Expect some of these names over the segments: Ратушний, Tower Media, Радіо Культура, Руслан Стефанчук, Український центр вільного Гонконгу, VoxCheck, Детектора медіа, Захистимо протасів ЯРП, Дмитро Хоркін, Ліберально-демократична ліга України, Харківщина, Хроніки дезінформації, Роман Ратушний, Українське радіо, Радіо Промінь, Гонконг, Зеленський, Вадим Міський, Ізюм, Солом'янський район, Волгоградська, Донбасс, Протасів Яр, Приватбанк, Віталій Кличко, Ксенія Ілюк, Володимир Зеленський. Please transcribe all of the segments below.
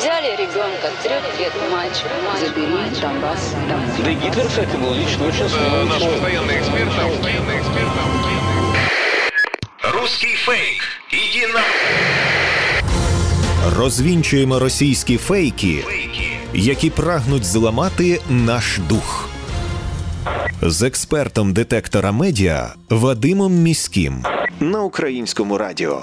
Взяли ребенка, 3 лет, мальчик. Забери Донбасс. Да и Гитлер, кстати, был лично очень сложный. Наш постоянный эксперт, Русский фейк. Іди на... Розвінчуємо російські фейки, які прагнуть зламати наш дух. З експертом детектора медіа Вадимом Міським на Українському радіо.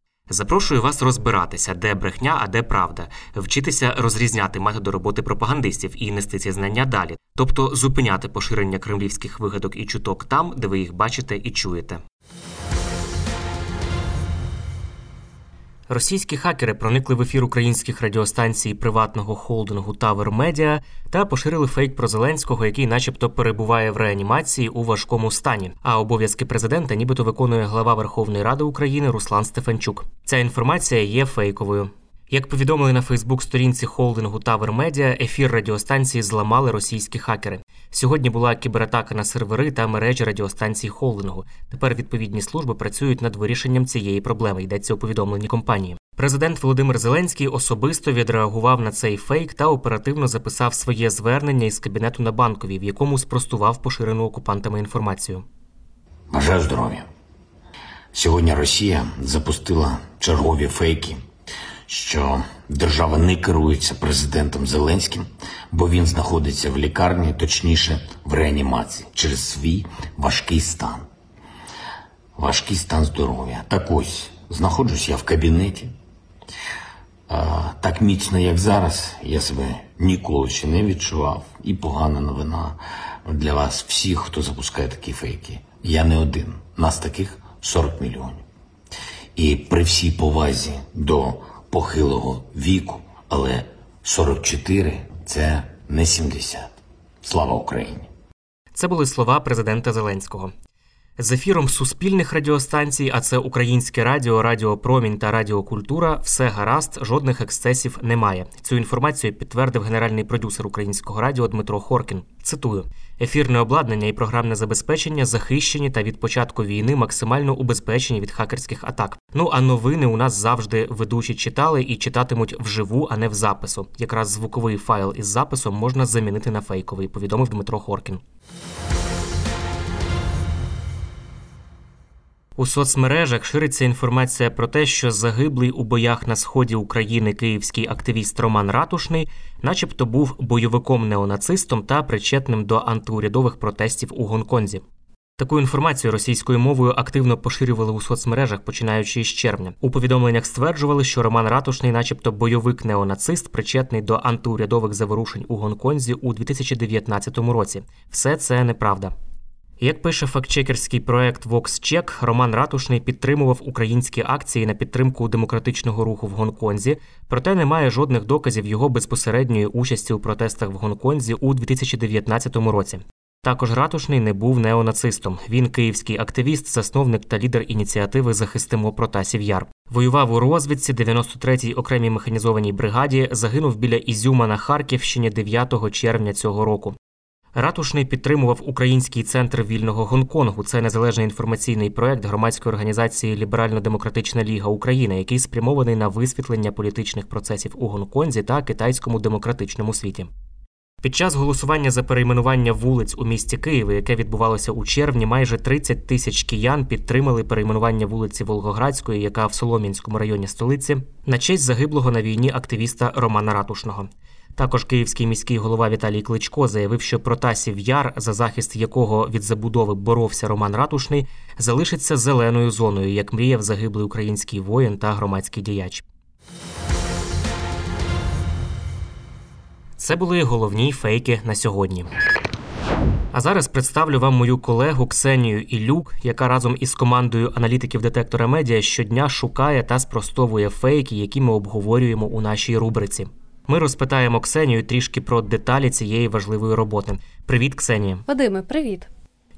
Запрошую вас розбиратися, де брехня, а де правда, вчитися розрізняти методи роботи пропагандистів і нести ці знання далі, тобто зупиняти поширення кремлівських вигадок і чуток там, де ви їх бачите і чуєте. Російські хакери проникли в ефір українських радіостанцій приватного холдингу Tower Media та поширили фейк про Зеленського, який начебто перебуває в реанімації у важкому стані, а обов'язки президента нібито виконує глава Верховної Ради України Руслан Стефанчук. Ця інформація є фейковою. Як повідомили на фейсбук-сторінці холдингу Tower Media, ефір радіостанції зламали російські хакери. Сьогодні була кібератака на сервери та мережі радіостанцій холдингу. Тепер відповідні служби працюють над вирішенням цієї проблеми, йдеться у повідомленні компанії. Президент Володимир Зеленський особисто відреагував на цей фейк та оперативно записав своє звернення із кабінету на Банковій, в якому спростував поширену окупантами інформацію. Бажаю здоров'я. Сьогодні Росія запустила чергові фейки, що держава не керується президентом Зеленським, бо він знаходиться в лікарні, точніше в реанімації, через свій важкий стан здоров'я. Так ось, знаходжусь я в кабінеті, так міцно, як зараз, я себе ніколи ще не відчував, і погана новина для вас всіх, хто запускає такі фейки. Я не один, нас таких 40 мільйонів. І при всій повазі до похилого віку, але 44 – це не 70. Слава Україні! Це були слова президента Зеленського. З ефіром суспільних радіостанцій, а це Українське радіо, Радіо Промінь та Радіо Культура, все гаразд, жодних ексцесів немає. Цю інформацію підтвердив генеральний продюсер Українського радіо Дмитро Хоркін. Цитую. Ефірне обладнання і програмне забезпечення захищені та від початку війни максимально убезпечені від хакерських атак. Ну, а новини у нас завжди ведучі читали і читатимуть вживу, а не в запису. Якраз звуковий файл із записом можна замінити на фейковий, повідомив Дмитро Хоркін. У соцмережах шириться інформація про те, що загиблий у боях на сході України київський активіст Роман Ратушний начебто був бойовиком-неонацистом та причетним до антиурядових протестів у Гонконзі. Таку інформацію російською мовою активно поширювали у соцмережах, починаючи з червня. У повідомленнях стверджували, що Роман Ратушний начебто бойовик-неонацист, причетний до антиурядових заворушень у Гонконзі у 2019 році. Все це неправда. Як пише фактчекерський проект VoxCheck, Роман Ратушний підтримував українські акції на підтримку демократичного руху в Гонконзі, проте немає жодних доказів його безпосередньої участі у протестах в Гонконзі у 2019 році. Також Ратушний не був неонацистом. Він київський активіст, засновник та лідер ініціативи «Захистимо протасів ЯРП». Воював у розвідці 93-й окремій механізованій бригаді, загинув біля Ізюма на Харківщині 9 червня цього року. Ратушний підтримував Український центр вільного Гонконгу. Це незалежний інформаційний проект громадської організації «Ліберально-демократична ліга України», який спрямований на висвітлення політичних процесів у Гонконзі та китайському демократичному світі. Під час голосування за перейменування вулиць у місті Києві, яке відбувалося у червні, майже 30 тисяч киян підтримали перейменування вулиці Волгоградської, яка в Солом'янському районі столиці, на честь загиблого на війні активіста Романа Ратушного. Також київський міський голова Віталій Кличко заявив, що Протасів Яр, за захист якого від забудови боровся Роман Ратушний, залишиться зеленою зоною, як мріяв загиблий український воїн та громадський діяч. Це були головні фейки на сьогодні. А зараз представлю вам мою колегу Ксенію Ілюк, яка разом із командою аналітиків «Детектора медіа» щодня шукає та спростовує фейки, які ми обговорюємо у нашій рубриці. Ми розпитаємо Ксенію трішки про деталі цієї важливої роботи. Привіт, Ксенія. Вадиме, привіт.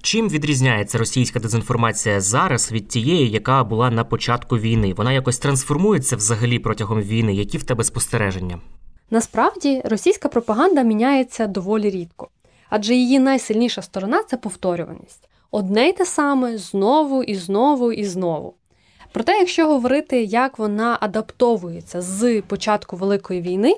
Чим відрізняється російська дезінформація зараз від тієї, яка була на початку війни? Вона якось трансформується взагалі протягом війни? Які в тебе спостереження? Насправді, російська пропаганда міняється доволі рідко. Адже її найсильніша сторона – це повторюваність. Одне й те саме, знову і знову і знову. Проте, якщо говорити, як вона адаптовується з початку Великої війни,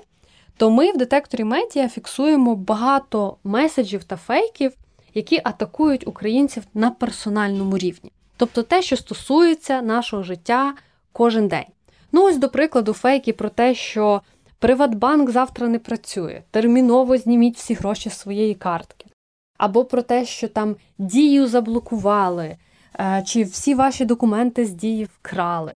то ми в «Детекторі медіа» фіксуємо багато меседжів та фейків, які атакують українців на персональному рівні. Тобто те, що стосується нашого життя кожен день. Ну ось, до прикладу, фейки про те, що «Приватбанк завтра не працює, терміново зніміть всі гроші з своєї картки». Або про те, що там «Дію заблокували», чи «Всі ваші документи з Дії вкрали».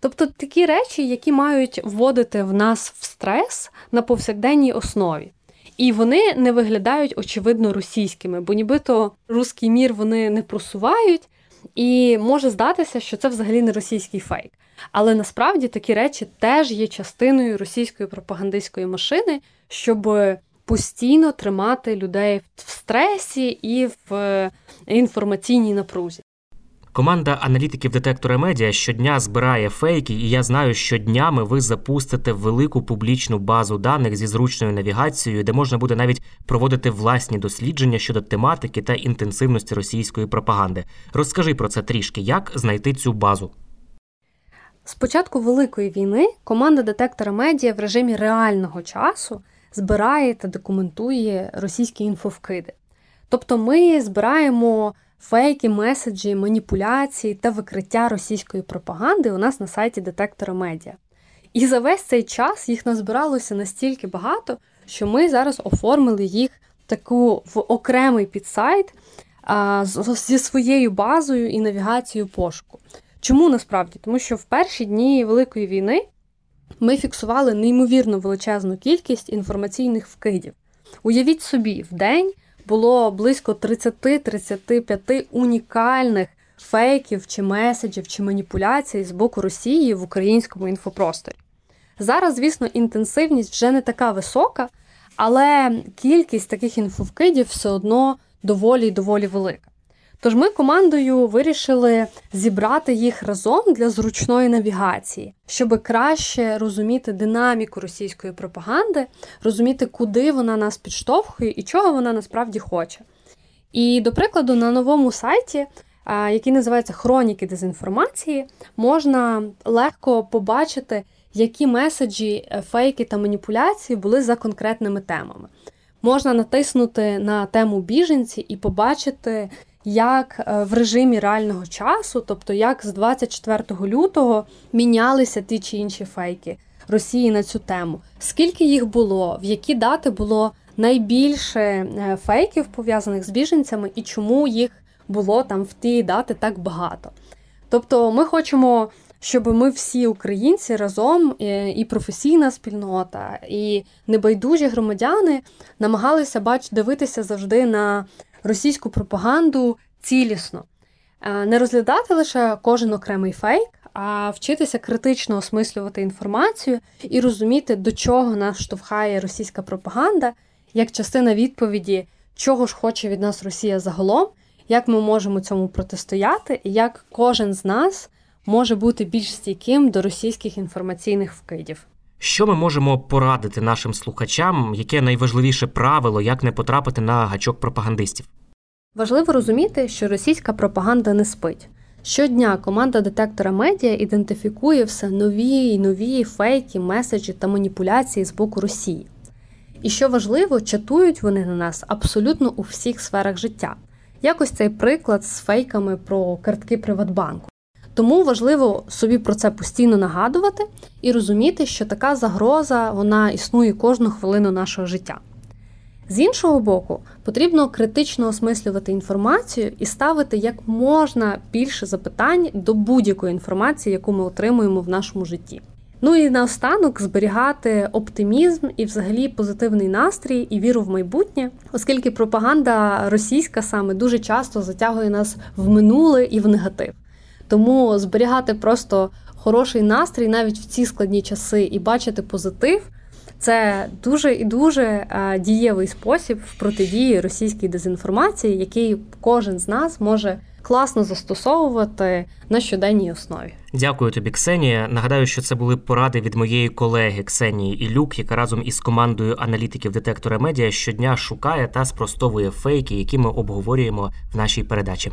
Тобто такі речі, які мають вводити в нас в стрес на повсякденній основі. І вони не виглядають, очевидно, російськими, бо нібито русський мір вони не просувають, і може здатися, що це взагалі не російський фейк. Але насправді такі речі теж є частиною російської пропагандистської машини, щоб постійно тримати людей в стресі і в інформаційній напрузі. Команда аналітиків «Детектора медіа» щодня збирає фейки, і я знаю, що днями ви запустите велику публічну базу даних зі зручною навігацією, де можна буде навіть проводити власні дослідження щодо тематики та інтенсивності російської пропаганди. Розкажи про це трішки, як знайти цю базу. З початку Великої війни команда «Детектора медіа» в режимі реального часу збирає та документує російські інфовкиди. Тобто ми збираємо фейки, меседжі, маніпуляції та викриття російської пропаганди у нас на сайті «Детектора медіа». І за весь цей час їх назбиралося настільки багато, що ми зараз оформили їх таку в окремий підсайт зі своєю базою і навігацією пошуку. Чому насправді? Тому що в перші дні Великої війни ми фіксували неймовірно величезну кількість інформаційних вкидів. Уявіть собі, в день було близько 30-35 унікальних фейків чи меседжів чи маніпуляцій з боку Росії в українському інфопросторі. Зараз, звісно, інтенсивність вже не така висока, але кількість таких інфовкидів все одно доволі велика. Тож ми командою вирішили зібрати їх разом для зручної навігації, щоб краще розуміти динаміку російської пропаганди, розуміти, куди вона нас підштовхує і чого вона насправді хоче. І, до прикладу, на новому сайті, який називається «Хроніки дезінформації», можна легко побачити, які меседжі, фейки та маніпуляції були за конкретними темами. Можна натиснути на тему «Біженці» і побачити, як в режимі реального часу, тобто як з 24 лютого мінялися ті чи інші фейки Росії на цю тему. Скільки їх було, в які дати було найбільше фейків, пов'язаних з біженцями, і чому їх було там в ті дати так багато. Тобто ми хочемо, щоб ми всі українці разом, і професійна спільнота, і небайдужі громадяни намагалися дивитися завжди на російську пропаганду цілісно. Не розглядати лише кожен окремий фейк, а вчитися критично осмислювати інформацію і розуміти, до чого нас штовхає російська пропаганда, як частина відповіді, чого ж хоче від нас Росія загалом, як ми можемо цьому протистояти і як кожен з нас може бути більш стійким до російських інформаційних вкидів. Що ми можемо порадити нашим слухачам, яке найважливіше правило, як не потрапити на гачок пропагандистів? Важливо розуміти, що російська пропаганда не спить. Щодня команда «Детектора медіа» ідентифікує все нові і нові фейки, меседжі та маніпуляції з боку Росії. І що важливо, чатують вони на нас абсолютно у всіх сферах життя. Якось цей приклад з фейками про картки Приватбанку. Тому важливо собі про це постійно нагадувати і розуміти, що така загроза, вона існує кожну хвилину нашого життя. З іншого боку, потрібно критично осмислювати інформацію і ставити як можна більше запитань до будь-якої інформації, яку ми отримуємо в нашому житті. Ну і наостанок зберігати оптимізм і взагалі позитивний настрій і віру в майбутнє, оскільки пропаганда російська саме дуже часто затягує нас в минуле і в негатив. Тому зберігати просто хороший настрій навіть в ці складні часи і бачити позитив – це дуже і дуже дієвий спосіб в протидії російській дезінформації, який кожен з нас може класно застосовувати на щоденній основі. Дякую тобі, Ксенія. Нагадаю, що це були поради від моєї колеги Ксенії Ілюк, яка разом із командою аналітиків «Детектора медіа» щодня шукає та спростовує фейки, які ми обговорюємо в нашій передачі.